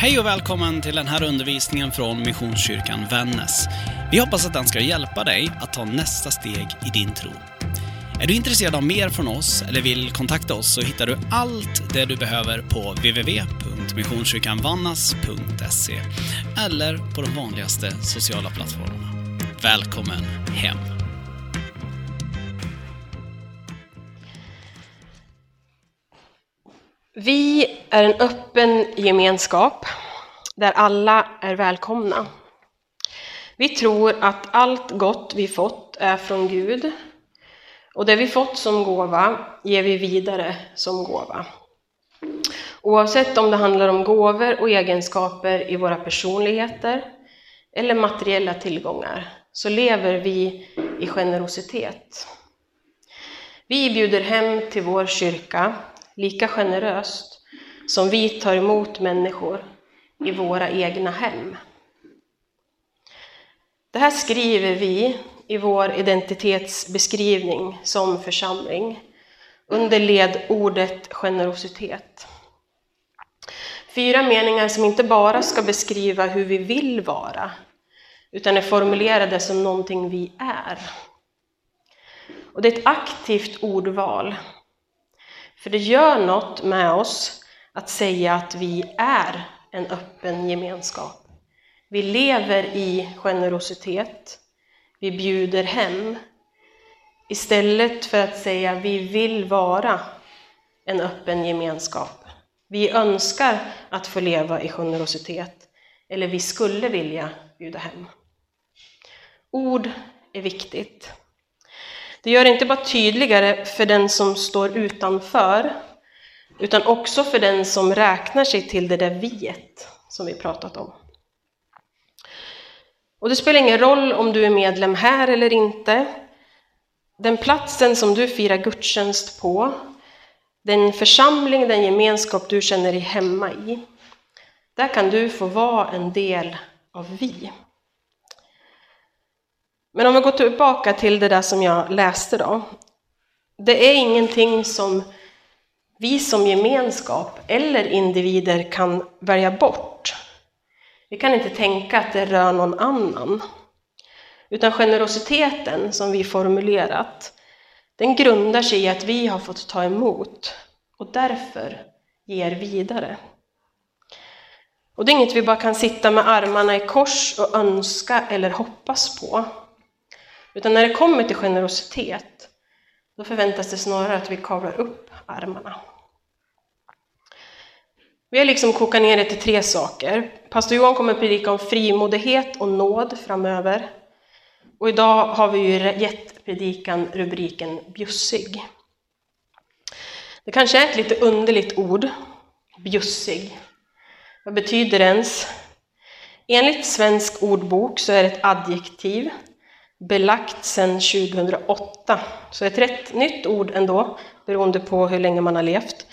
Hej och välkommen till den här undervisningen från Missionskyrkan Vännäs. Vi hoppas att den ska hjälpa dig att ta nästa steg i din tro. Är du intresserad av mer från oss eller vill kontakta oss så hittar du allt det du behöver på www.missionskyrkanvannas.se eller på de vanligaste sociala plattformarna. Välkommen hem! Vi är en öppen gemenskap där alla är välkomna. Vi tror att allt gott vi fått är från Gud och det vi fått som gåva ger vi vidare som gåva. Oavsett om det handlar om gåvor och egenskaper i våra personligheter eller materiella tillgångar så lever vi i generositet. Vi bjuder hem till vår kyrka lika generöst som vi tar emot människor i våra egna hem. Det här skriver vi i vår identitetsbeskrivning som församling under ledordet generositet. 4 meningar som inte bara ska beskriva hur vi vill vara utan är formulerade som någonting vi är. Och det är ett aktivt ordval. För det gör något med oss att säga att vi är en öppen gemenskap. Vi lever i generositet. Vi bjuder hem. Istället för att säga att vi vill vara en öppen gemenskap. Vi önskar att få leva i generositet. Eller vi skulle vilja bjuda hem. Ord är viktigt. Det gör det inte bara tydligare för den som står utanför utan också för den som räknar sig till det där viet som vi pratat om. Och det spelar ingen roll om du är medlem här eller inte. Den platsen som du firar gudstjänst på, den församling, den gemenskap du känner dig hemma i, där kan du få vara en del av vi. Men om vi går tillbaka till det där som jag läste då. Det är ingenting som vi som gemenskap eller individer kan välja bort. Vi kan inte tänka att det rör någon annan. Utan generositeten som vi formulerat, den grundar sig i att vi har fått ta emot och därför ger vidare. Och det är inget vi bara kan sitta med armarna i kors och önska eller hoppas på. Utan när det kommer till generositet, då förväntas det snarare att vi kavlar upp armarna. Vi har liksom kokat ner det till 3 saker. Pastor Johan kommer predika om frimodighet och nåd framöver. Och idag har vi ju gett predikan rubriken bjussig. Det kanske är ett lite underligt ord, bjussig. Vad betyder det ens? Enligt Svensk ordbok så är det ett adjektiv. Belagt sedan 2008. Så ett rätt nytt ord ändå, beroende på hur länge man har levt.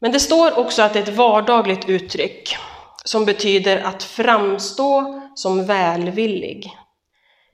Men det står också att det är ett vardagligt uttryck som betyder att framstå som välvillig.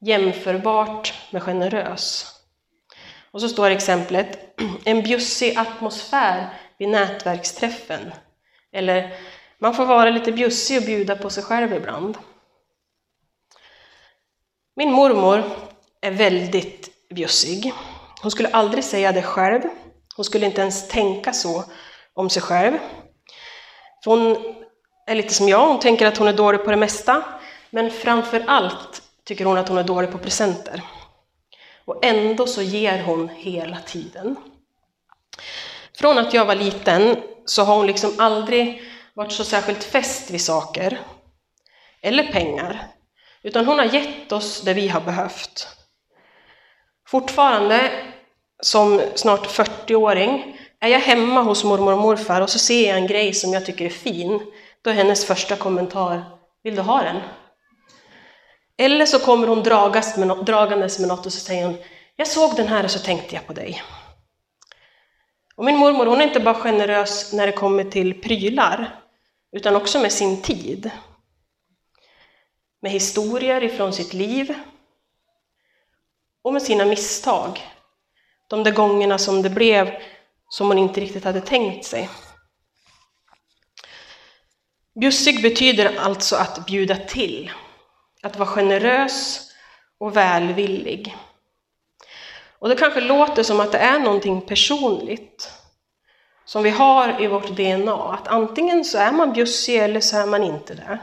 Jämförbart med generös. Och så står exemplet, en bjussig atmosfär vid nätverksträffen. Eller man får vara lite bjussig och bjuda på sig själv ibland. Min mormor är väldigt bjussig. Hon skulle aldrig säga det själv. Hon skulle inte ens tänka så om sig själv. För hon är lite som jag. Hon tänker att hon är dålig på det mesta. Men framför allt tycker hon att hon är dålig på presenter. Och ändå så ger hon hela tiden. Från att jag var liten så har hon liksom aldrig varit så särskilt fäst vid saker. Eller pengar. Utan hon har gett oss det vi har behövt. Fortfarande, som snart 40-åring, är jag hemma hos mormor och morfar och så ser jag en grej som jag tycker är fin. Då är hennes första kommentar, vill du ha den? Eller så kommer hon dragandes med något och så säger hon, jag såg den här och så tänkte jag på dig. Och min mormor, hon är inte bara generös när det kommer till prylar, utan också med sin tid. Med historier ifrån sitt liv och med sina misstag. De där gångerna som det blev som hon inte riktigt hade tänkt sig. Bjussig betyder alltså att bjuda till, att vara generös och välvillig. Och det kanske låter som att det är någonting personligt som vi har i vårt DNA. Att antingen så är man bjussig eller så är man inte det.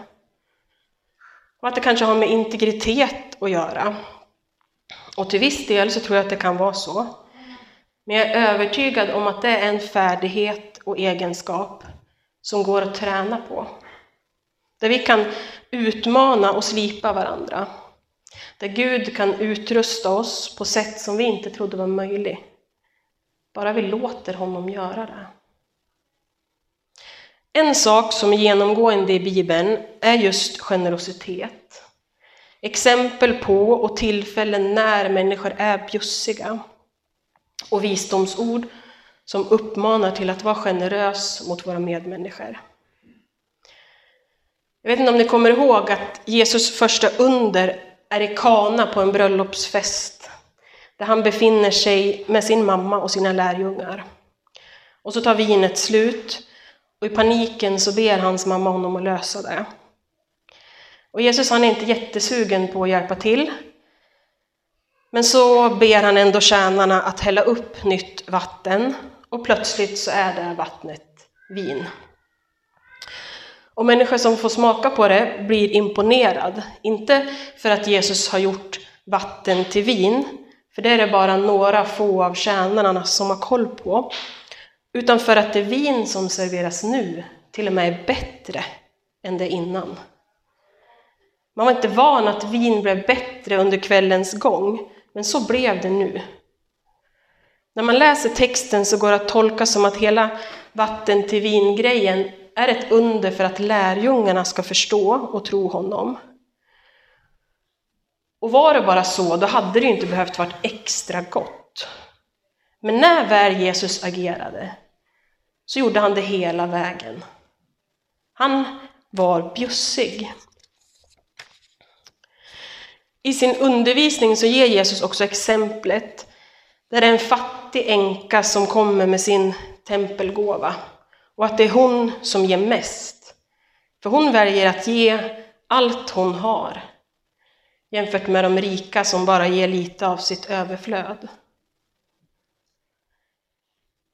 Och att det kanske har med integritet att göra. Och till viss del så tror jag att det kan vara så. Men jag är övertygad om att det är en färdighet och egenskap som går att träna på. Där vi kan utmana och slipa varandra. Där Gud kan utrusta oss på sätt som vi inte trodde var möjligt. Bara vi låter honom göra det. En sak som är genomgående i Bibeln är just generositet. Exempel på och tillfällen när människor är bjussiga. Och visdomsord som uppmanar till att vara generös mot våra medmänniskor. Jag vet inte om ni kommer ihåg att Jesus första under är i Kana på en bröllopsfest. Där han befinner sig med sin mamma och sina lärjungar. Och så tar vinet slut. Och i paniken så ber hans mamma honom att lösa det. Och Jesus, han är inte jättesugen på att hjälpa till. Men så ber han ändå tjänarna att hälla upp nytt vatten. Och plötsligt så är det vattnet vin. Och människor som får smaka på det blir imponerad. Inte för att Jesus har gjort vatten till vin. För det är det bara några få av tjänarna som har koll på. Utan för att det vin som serveras nu till och med är bättre än det innan. Man var inte van att vin blev bättre under kvällens gång. Men så blev det nu. När man läser texten så går det att tolka som att hela vatten till vingrejen är ett under för att lärjungarna ska förstå och tro honom. Och var det bara så, då hade det ju inte behövt vara extra gott. Men när väl Jesus agerade så gjorde han det hela vägen. Han var bjussig. I sin undervisning så ger Jesus också exemplet där det är en fattig änka som kommer med sin tempelgåva. Och att det är hon som ger mest. För hon väljer att ge allt hon har. Jämfört med de rika som bara ger lite av sitt överflöd.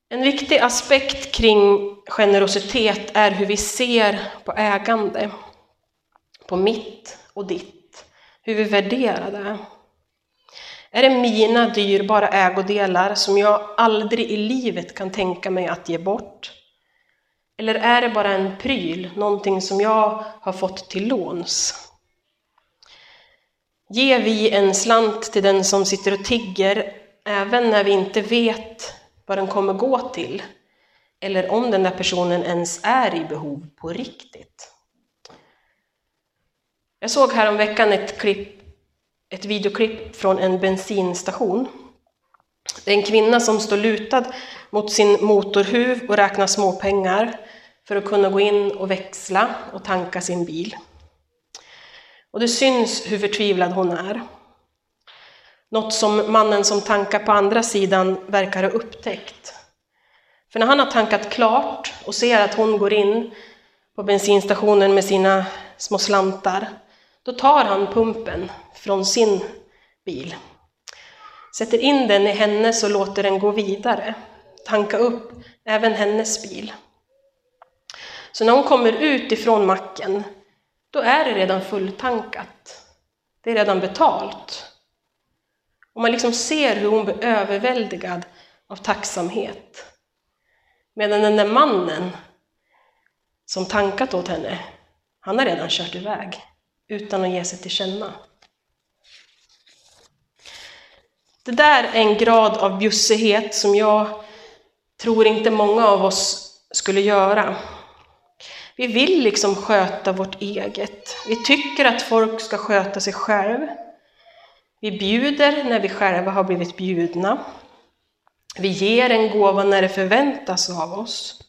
En viktig aspekt kring generositet är hur vi ser på ägande. På mitt och ditt. Hur vi värderar det. Är det mina dyrbara ägodelar som jag aldrig i livet kan tänka mig att ge bort? Eller är det bara en pryl, någonting som jag har fått till låns? Ger vi en slant till den som sitter och tigger, även när vi inte vet vad den kommer gå till? Eller om den där personen ens är i behov på riktigt? Jag såg häromveckan ett videoklipp från en bensinstation. Det är en kvinna som står lutad mot sin motorhuv och räknar småpengar för att kunna gå in och växla och tanka sin bil. Och det syns hur förtvivlad hon är. Något som mannen som tankar på andra sidan verkar ha upptäckt. För när han har tankat klart och ser att hon går in på bensinstationen med sina små slantar, då tar han pumpen från sin bil. Sätter in den i hennes och låter den gå vidare. Tanka upp även hennes bil. Så när hon kommer ut ifrån macken, då är det redan fulltankat. Det är redan betalt. Och man liksom ser hur hon blir överväldigad av tacksamhet. Medan den där mannen som tankat åt henne, han har redan kört iväg utan att ge sig till känna. Det där är en grad av bjussighet som jag tror inte många av oss skulle göra. Vi vill liksom sköta vårt eget. Vi tycker att folk ska sköta sig själv. Vi bjuder när vi själva har blivit bjudna. Vi ger en gåva när det förväntas av oss.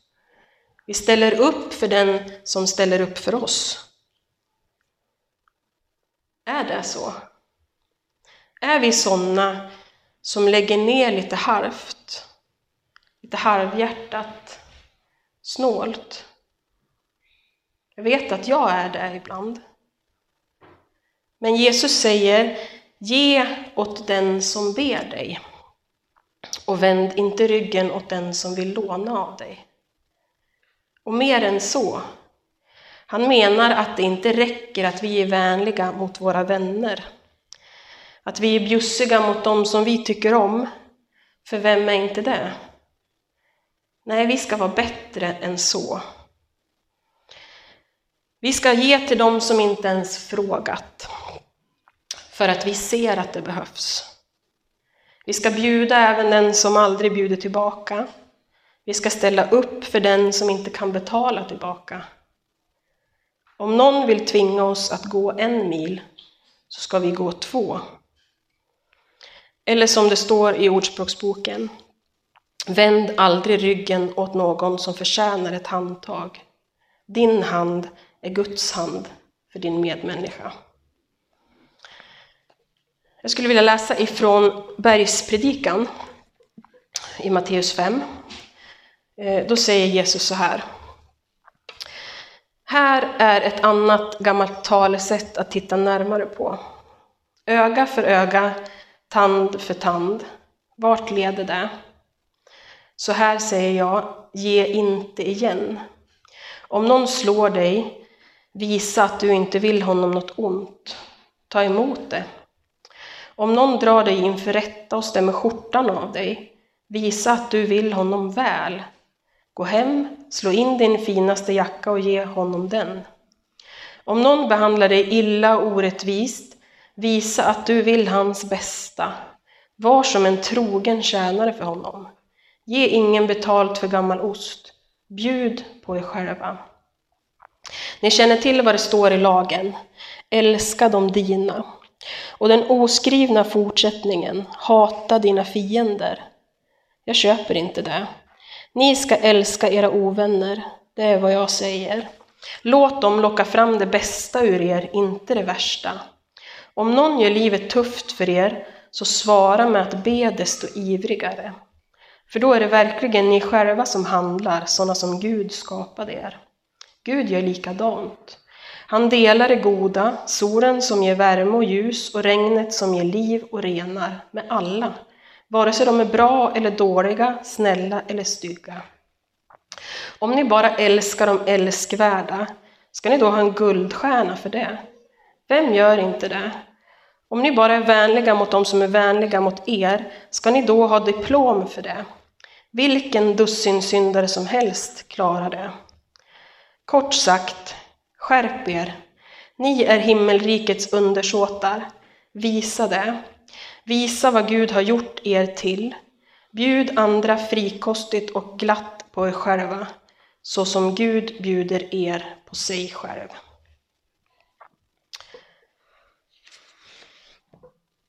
Vi ställer upp för den som ställer upp för oss. Är det så? Är vi sådana som lägger ner lite halvt, lite halvhjärtat, snålt? Jag vet att jag är där ibland. Men Jesus säger, ge åt den som ber dig. Och vänd inte ryggen åt den som vill låna av dig. Och mer än så. Han menar att det inte räcker att vi är vänliga mot våra vänner. Att vi är bjussiga mot dem som vi tycker om. För vem är inte det? Nej, vi ska vara bättre än så. Vi ska ge till dem som inte ens frågat. För att vi ser att det behövs. Vi ska bjuda även den som aldrig bjuder tillbaka. Vi ska ställa upp för den som inte kan betala tillbaka. Om någon vill tvinga oss att gå 1 mil så ska vi gå 2. Eller som det står i Ordspråksboken. Vänd aldrig ryggen åt någon som förtjänar ett handtag. Din hand är Guds hand för din medmänniska. Jag skulle vilja läsa ifrån Bergspredikan i Matteus 5. Då säger Jesus så här. Här är ett annat gammalt talesätt att titta närmare på. Öga för öga, tand för tand. Vart leder det? Så här säger jag, ge inte igen. Om någon slår dig, visa att du inte vill honom något ont. Ta emot det. Om någon drar dig inför rätta och stämmer skjortan av dig, visa att du vill honom väl. Gå hem, slå in din finaste jacka och ge honom den. Om någon behandlar dig illa och orättvist, visa att du vill hans bästa. Var som en trogen tjänare för honom. Ge ingen betalt för gammal ost. Bjud på er själva. Ni känner till vad det står i lagen. Älska de dina. Och den oskrivna fortsättningen, hata dina fiender. Jag köper inte det. Ni ska älska era ovänner, det är vad jag säger. Låt dem locka fram det bästa ur er, inte det värsta. Om någon gör livet tufft för er, så svara med att be desto ivrigare. För då är det verkligen ni själva som handlar, sådana som Gud skapade er. Gud gör likadant. Han delar det goda, solen som ger värme och ljus och regnet som ger liv och renar med alla. Vare sig de är bra eller dåliga, snälla eller stygga. Om ni bara älskar de älskvärda, ska ni då ha en guldstjärna för det? Vem gör inte det? Om ni bara är vänliga mot de som är vänliga mot er, ska ni då ha diplom för det? Vilken dussinsyndare som helst klarar det. Kort sagt, skärp er. Ni är himmelrikets undersåtar. Visa det. Visa vad Gud har gjort er till. Bjud andra frikostigt och glatt på er själva, så som Gud bjuder er på sig själv.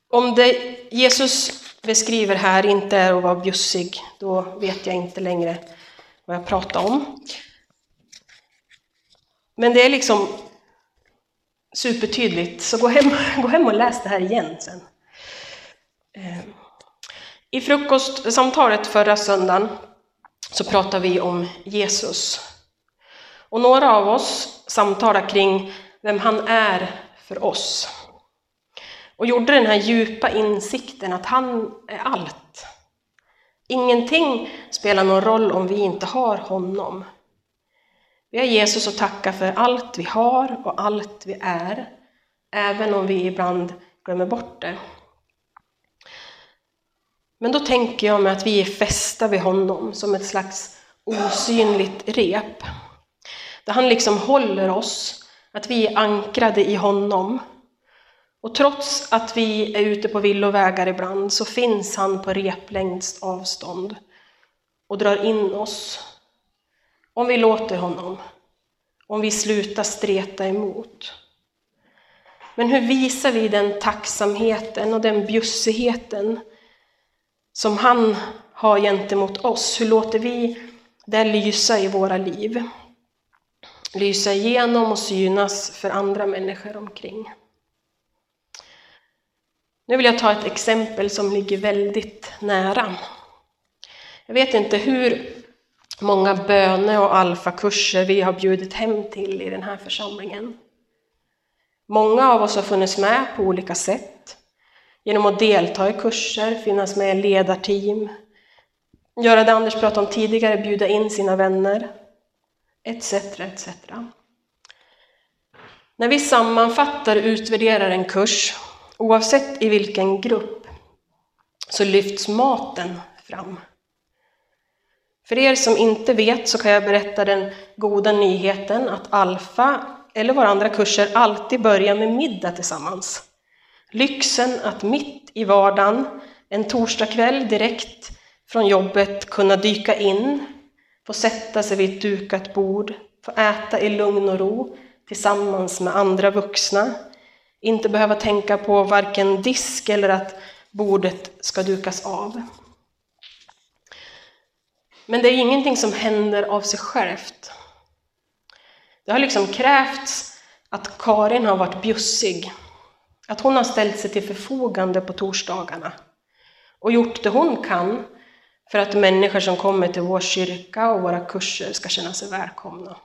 Om det Jesus beskriver här inte är att vara bjussig, då vet jag inte längre vad jag pratar om. Men det är liksom supertydligt, så gå hem och läs det här igen sen. I frukostsamtalet förra söndagen så pratade vi om Jesus. Och några av oss samtalar kring vem han är för oss. Och gjorde den här djupa insikten att han är allt. Ingenting spelar någon roll om vi inte har honom. Vi har Jesus att tacka för allt vi har och allt vi är. Även om vi ibland glömmer bort det. Men då tänker jag mig att vi är fästa vid honom som ett slags osynligt rep. Där han liksom håller oss, att vi är ankrade i honom. Och trots att vi är ute på villovägar ibland så finns han på replängds avstånd och drar in oss. Om vi låter honom, om vi slutar streta emot. Men hur visar vi den tacksamheten och den bjussigheten som han har gentemot oss? Hur låter vi det lysa i våra liv? Lysa igenom och synas för andra människor omkring. Nu vill jag ta ett exempel som ligger väldigt nära. Jag vet inte hur många böne- och alfakurser vi har bjudit hem till i den här församlingen. Många av oss har funnits med på olika sätt. Genom att delta i kurser, finnas med i ledarteam. Göra det Anders pratade om tidigare, bjuda in sina vänner. Etc, etc. När vi sammanfattar och utvärderar en kurs, oavsett i vilken grupp, så lyfts maten fram. För er som inte vet så kan jag berätta den goda nyheten att Alfa eller våra andra kurser alltid börjar med middag tillsammans. Lyxen att mitt i vardagen, en torsdagkväll direkt från jobbet, kunna dyka in, få sätta sig vid ett dukat bord, få äta i lugn och ro tillsammans med andra vuxna. Inte behöva tänka på varken disk eller att bordet ska dukas av. Men det är ingenting som händer av sig självt. Det har liksom krävts att Karin har varit bjussig. Att hon har ställt sig till förfogande på torsdagarna. Och gjort det hon kan för att människor som kommer till vår kyrka och våra kurser ska känna sig välkomna.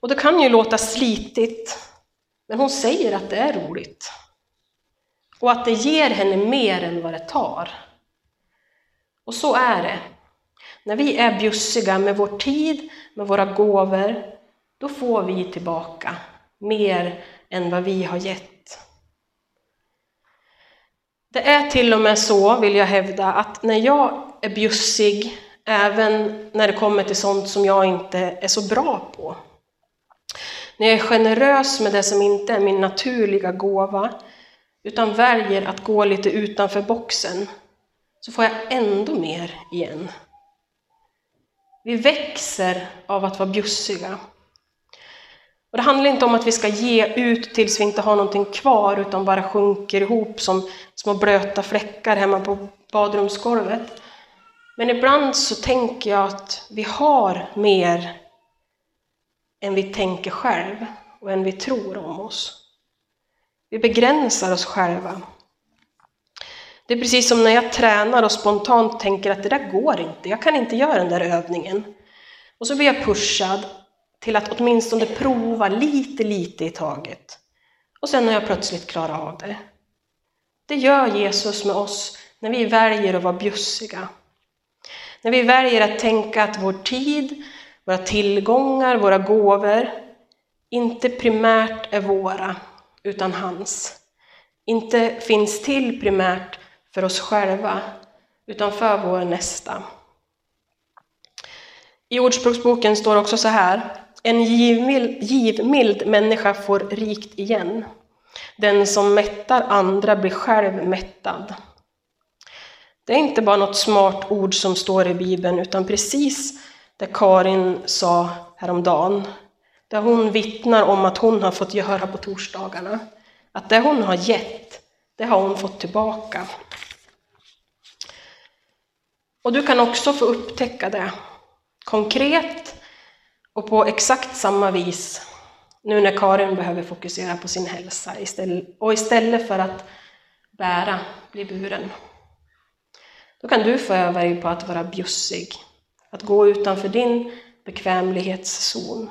Och det kan ju låta slitigt, men hon säger att det är roligt. Och att det ger henne mer än vad det tar. Och så är det. När vi är bjussiga med vår tid, med våra gåvor, då får vi tillbaka mer än vad vi har gett. Det är till och med så, vill jag hävda, att när jag är bjussig, även när det kommer till sånt som jag inte är så bra på. När jag är generös med det som inte är min naturliga gåva, utan väljer att gå lite utanför boxen, så får jag ändå mer igen. Vi växer av att vara bjussiga. Och det handlar inte om att vi ska ge ut tills vi inte har någonting kvar, utan bara sjunker ihop som små blöta fläckar hemma på badrumsgolvet. Men ibland så tänker jag att vi har mer än vi tänker själv och än vi tror om oss. Vi begränsar oss själva. Det är precis som när jag tränar och spontant tänker att det där går inte. Jag kan inte göra den där övningen. Och så blir jag pushad till att åtminstone prova lite i taget. Och sen har jag plötsligt klarat av det. Det gör Jesus med oss när vi väljer att vara bjussiga. När vi väljer att tänka att vår tid, våra tillgångar, våra gåvor inte primärt är våra utan hans. Inte finns till primärt för oss själva, utan för vår nästa. I ordspråksboken står också så här: en givmild människa får rikt igen. Den som mättar andra blir själv mättad. Det är inte bara något smart ord som står i Bibeln, utan precis det Karin sa häromdagen. Där hon vittnar om att hon har fått göra på torsdagarna. Att det hon har gett, det har hon fått tillbaka. Och du kan också få upptäcka det konkret och på exakt samma vis nu när Karin behöver fokusera på sin hälsa och istället för att bära bli buren. Då kan du få öva dig på att vara bjussig, att gå utanför din bekvämlighetszon.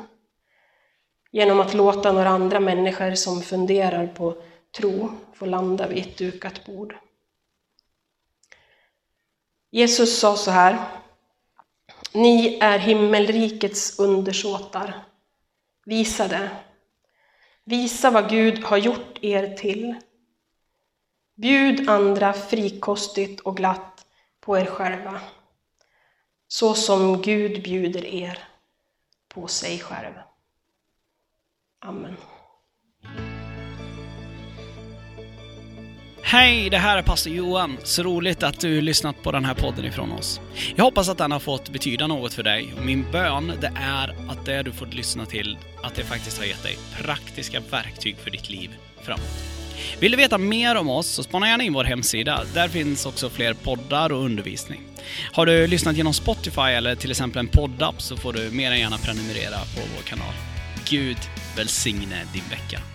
Genom att låta några andra människor som funderar på tro få landa vid ett dukat bord. Jesus sa så här: ni är himmelrikets undersåtar. Visa det. Visa vad Gud har gjort er till. Bjud andra frikostigt och glatt på er själva. Så som Gud bjuder er på sig själv. Amen. Hej, det här är Pastor Johan. Så roligt att du lyssnat på den här podden ifrån oss. Jag hoppas att den har fått betyda något för dig. Min bön, det är att det du fått lyssna till, att det faktiskt har gett dig praktiska verktyg för ditt liv framåt. Vill du veta mer om oss så spana gärna in vår hemsida. Där finns också fler poddar och undervisning. Har du lyssnat genom Spotify eller till exempel en poddapp så får du mer än gärna prenumerera på vår kanal. Gud välsigne din vecka.